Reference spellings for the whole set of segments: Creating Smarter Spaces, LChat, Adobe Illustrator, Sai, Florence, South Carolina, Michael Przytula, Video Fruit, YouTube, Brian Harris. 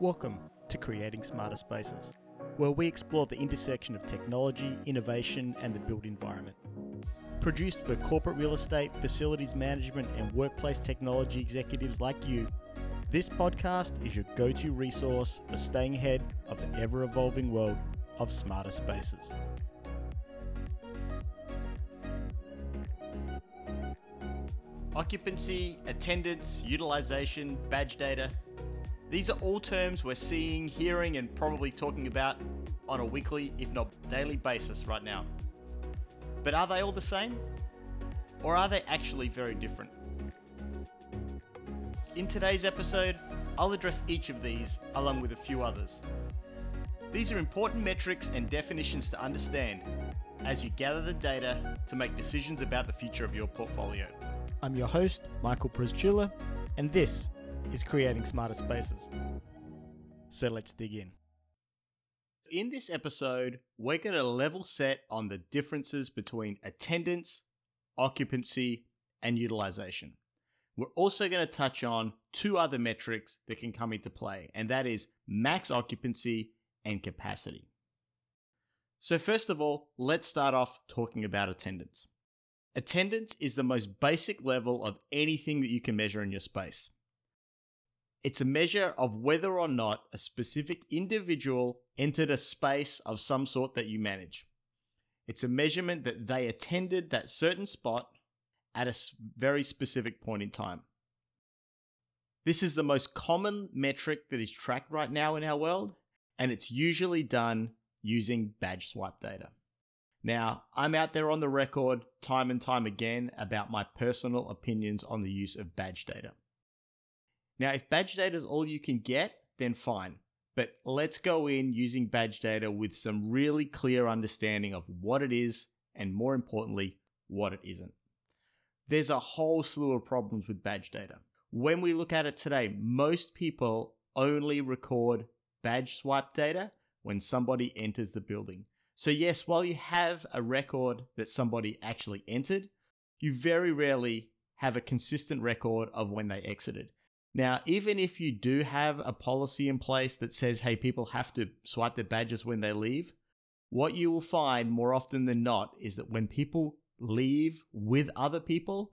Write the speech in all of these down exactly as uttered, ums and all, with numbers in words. Welcome to Creating Smarter Spaces, where we explore the intersection of technology, innovation, and the built environment. Produced for corporate real estate, facilities management, and workplace technology executives like you, this podcast is your go-to resource for staying ahead of the ever-evolving world of smarter spaces. Occupancy, attendance, utilization, badge data. These are all terms we're seeing, hearing, and probably talking about on a weekly, if not daily basis right now. But are they all the same? Or are they actually very different? In today's episode, I'll address each of these along with a few others. These are important metrics and definitions to understand as you gather the data to make decisions about the future of your portfolio. I'm your host, Michael Przytula, and this is Creating Smarter Spaces. So let's dig in. In this episode, we're going to level set on the differences between attendance, occupancy, and utilization. We're also going to touch on two other metrics that can come into play, and that is max occupancy and capacity. So first of all, let's start off talking about attendance. Attendance is the most basic level of anything that you can measure in your space. It's a measure of whether or not a specific individual entered a space of some sort that you manage. It's a measurement that they attended that certain spot at a very specific point in time. This is the most common metric that is tracked right now in our world, and it's usually done using badge swipe data. Now, I'm out there on the record time and time again about my personal opinions on the use of badge data. Now, if badge data is all you can get, then fine. But let's go in using badge data with some really clear understanding of what it is and, more importantly, what it isn't. There's a whole slew of problems with badge data. When we look at it today, most people only record badge swipe data when somebody enters the building. So yes, while you have a record that somebody actually entered, you very rarely have a consistent record of when they exited. Now, even if you do have a policy in place that says, hey, people have to swipe their badges when they leave, what you will find more often than not is that when people leave with other people,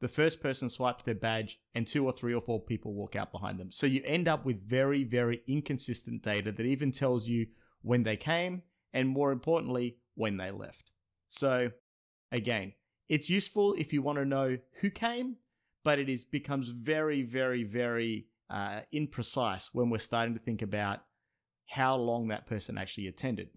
the first person swipes their badge and two or three or four people walk out behind them. So you end up with very, very inconsistent data that even tells you when they came, and more importantly, when they left. So again, it's useful if you want to know who came, but it is becomes very, very, very uh, imprecise when we're starting to think about how long that person actually attended.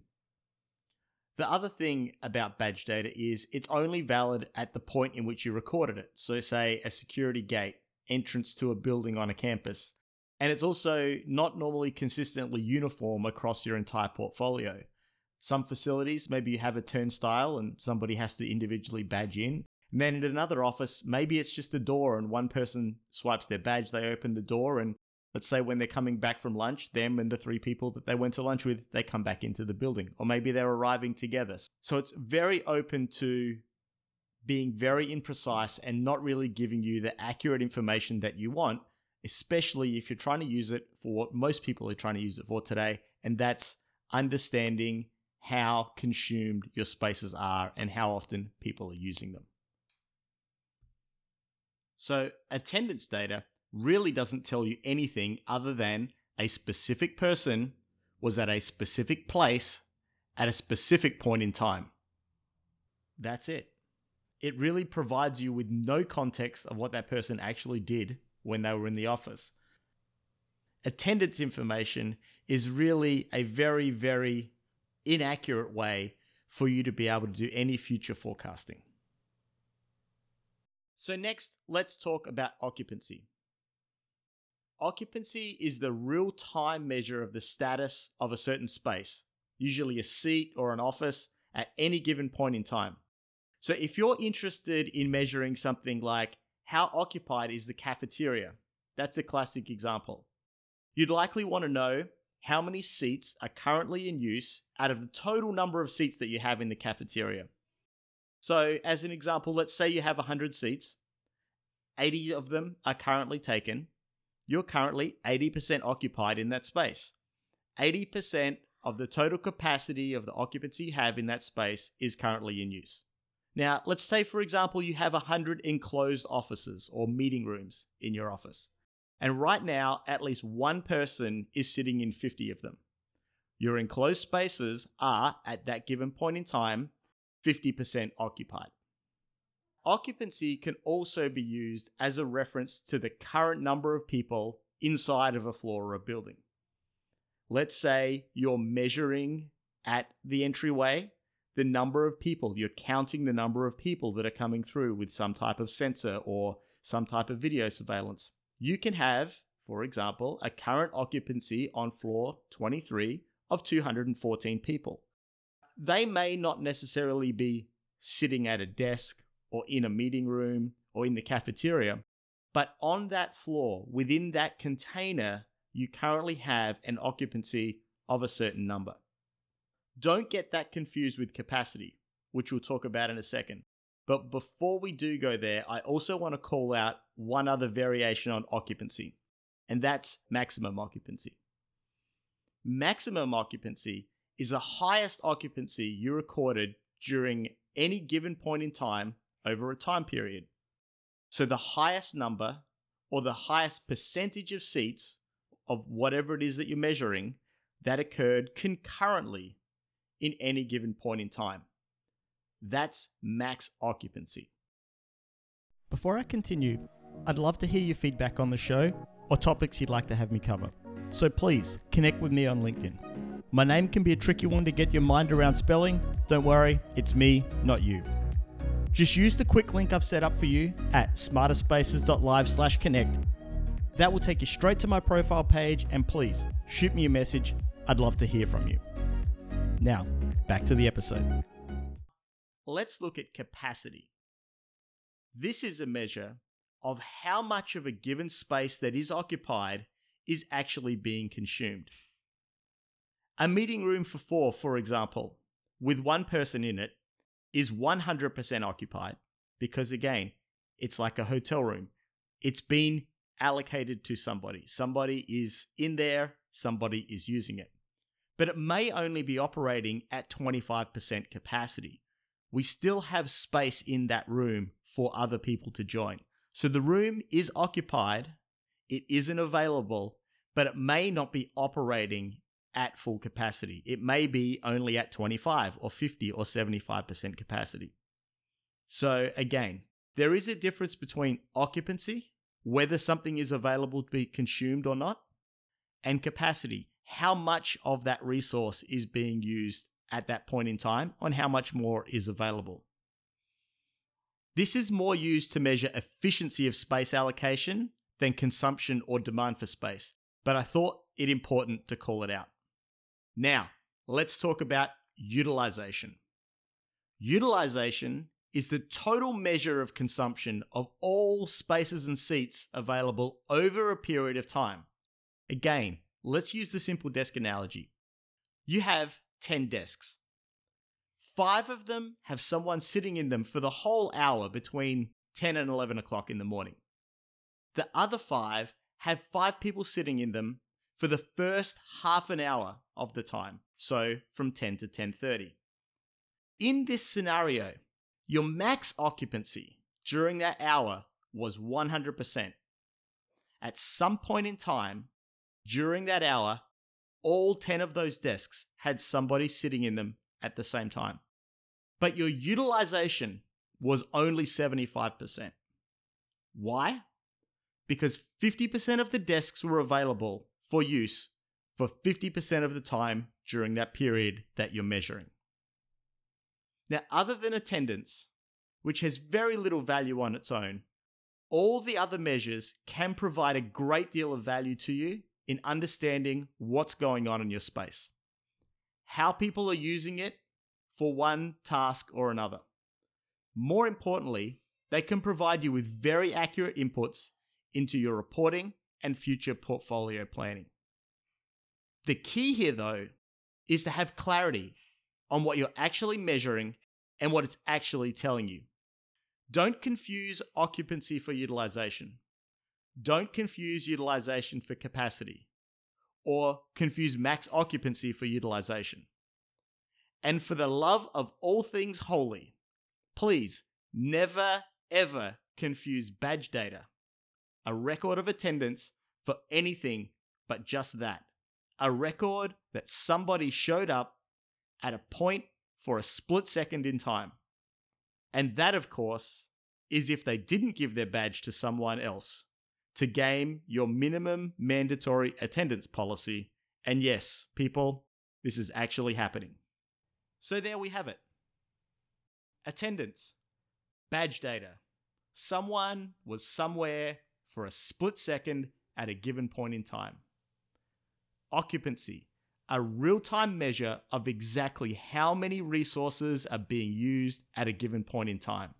The other thing about badge data is it's only valid at the point in which you recorded it. So say a security gate, entrance to a building on a campus, and it's also not normally consistently uniform across your entire portfolio. Some facilities, maybe you have a turnstile and somebody has to individually badge in. And then in another office, maybe it's just a door and one person swipes their badge, they open the door, and let's say when they're coming back from lunch, them and the three people that they went to lunch with, they come back into the building. Or maybe they're arriving together. So it's very open to being very imprecise and not really giving you the accurate information that you want, especially if you're trying to use it for what most people are trying to use it for today, and that's understanding how consumed your spaces are and how often people are using them. So attendance data really doesn't tell you anything other than a specific person was at a specific place at a specific point in time. That's it. It really provides you with no context of what that person actually did when they were in the office. Attendance information is really a very, very inaccurate way for you to be able to do any future forecasting. So next, let's talk about occupancy. Occupancy is the real-time measure of the status of a certain space, usually a seat or an office, at any given point in time. So if you're interested in measuring something like how occupied is the cafeteria, that's a classic example. You'd likely want to know how many seats are currently in use out of the total number of seats that you have in the cafeteria. So as an example, let's say you have one hundred seats, eighty of them are currently taken. you're currently eighty percent occupied in that space. eighty percent of the total capacity of the occupancy you have in that space is currently in use. Now, let's say, for example, you have one hundred enclosed offices or meeting rooms in your office. And right now, at least one person is sitting in fifty of them. Your enclosed spaces are, at that given point in time, fifty percent occupied. Occupancy can also be used as a reference to the current number of people inside of a floor or a building. Let's say you're measuring at the entryway the number of people. You're counting the number of people that are coming through with some type of sensor or some type of video surveillance. You can have, for example, a current occupancy on floor twenty-three of two hundred fourteen people. They may not necessarily be sitting at a desk or in a meeting room or in the cafeteria, but on that floor, within that container, you currently have an occupancy of a certain number. Don't get that confused with capacity, which we'll talk about in a second. But before we do go there, I also want to call out one other variation on occupancy, and that's maximum occupancy. Maximum occupancy is the highest occupancy you recorded during any given point in time over a time period. So the highest number or the highest percentage of seats of whatever it is that you're measuring that occurred concurrently in any given point in time. That's max occupancy. Before I continue, I'd love to hear your feedback on the show or topics you'd like to have me cover. So please connect with me on LinkedIn. My name can be a tricky one to get your mind around spelling. Don't worry, it's me, not you. Just use the quick link I've set up for you at smarter spaces dot live slash connect. That will take you straight to my profile page, and please shoot me a message. I'd love to hear from you. Now, back to the episode. Let's look at capacity. This is a measure of how much of a given space that is occupied is actually being consumed. A meeting room for four, for example, with one person in it is one hundred percent occupied because, again, it's like a hotel room. It's been allocated to somebody. Somebody is in there, somebody is using it. But it may only be operating at twenty-five percent capacity. We still have space in that room for other people to join. So the room is occupied, it isn't available, but it may not be operating at full capacity. It may be only at twenty-five or fifty or seventy-five percent capacity. So again, there is a difference between occupancy, whether something is available to be consumed or not, and capacity. How much of that resource is being used at that point in time on how much more is available. This is more used to measure efficiency of space allocation than consumption or demand for space, but I thought it important to call it out. Now, let's talk about utilization. Utilization is the total measure of consumption of all spaces and seats available over a period of time. Again, let's use the simple desk analogy. You have ten desks. Five of them have someone sitting in them for the whole hour between ten and eleven o'clock in the morning. The other five have five people sitting in them for the first half an hour of the time, so from ten to ten thirty. In this scenario, your max occupancy during that hour was one hundred percent. At some point in time, during that hour, all ten of those desks had somebody sitting in them at the same time. But your utilization was only seventy-five percent. Why? Because fifty percent of the desks were available for use for fifty percent of the time during that period that you're measuring. Now, other than attendance, which has very little value on its own, all the other measures can provide a great deal of value to you in understanding what's going on in your space, how people are using it for one task or another. More importantly, they can provide you with very accurate inputs into your reporting and future portfolio planning. The key here, though, is to have clarity on what you're actually measuring and what it's actually telling you. Don't confuse occupancy for utilization. Don't confuse utilization for capacity, or confuse max occupancy for utilization. And for the love of all things holy, please never, ever confuse badge data, a record of attendance, for anything but just that. A record that somebody showed up at a point for a split second in time. And that, of course, is if they didn't give their badge to someone else, to game your minimum mandatory attendance policy. And yes, people, this is actually happening. So there we have it. Attendance. Badge data. Someone was somewhere for a split second at a given point in time. Occupancy. A real-time measure of exactly how many resources are being used at a given point in time.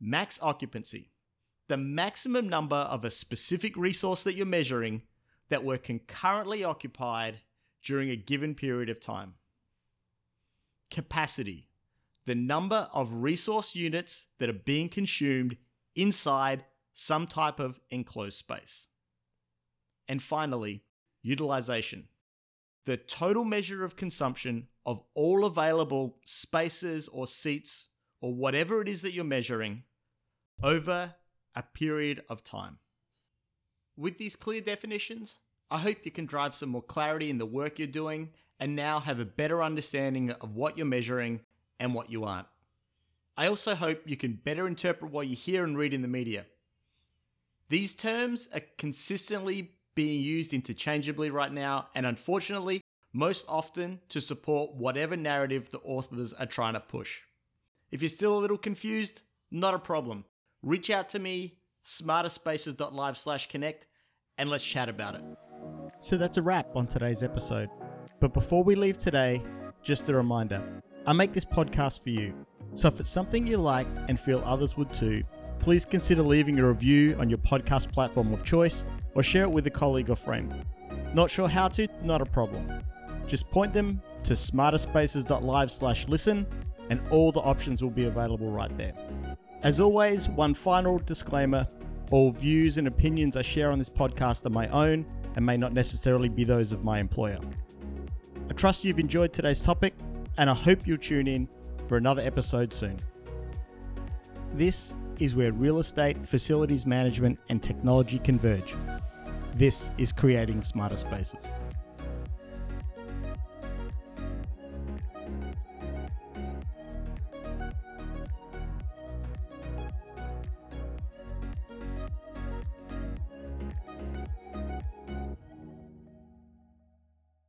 Max occupancy. The maximum number of a specific resource that you're measuring that were concurrently occupied during a given period of time. Capacity. The number of resource units that are being consumed inside some type of enclosed space. And finally, utilization. The total measure of consumption of all available spaces or seats or whatever it is that you're measuring over a period of time. With these clear definitions, I hope you can drive some more clarity in the work you're doing and now have a better understanding of what you're measuring and what you aren't. I also hope you can better interpret what you hear and read in the media. These terms are consistently being used interchangeably right now, and unfortunately, most often to support whatever narrative the authors are trying to push. If you're still a little confused, not a problem. Reach out to me, smarter spaces dot live slash connect, and let's chat about it. So that's a wrap on today's episode. But before we leave today, just a reminder, I make this podcast for you. So if it's something you like and feel others would too, please consider leaving a review on your podcast platform of choice or share it with a colleague or friend. Not sure how to? Not a problem. Just point them to smarter spaces dot live slash listen and all the options will be available right there. As always, one final disclaimer, all views and opinions I share on this podcast are my own and may not necessarily be those of my employer. I trust you've enjoyed today's topic and I hope you'll tune in for another episode soon. This is where real estate, facilities management, and technology converge. This is Creating Smarter Spaces.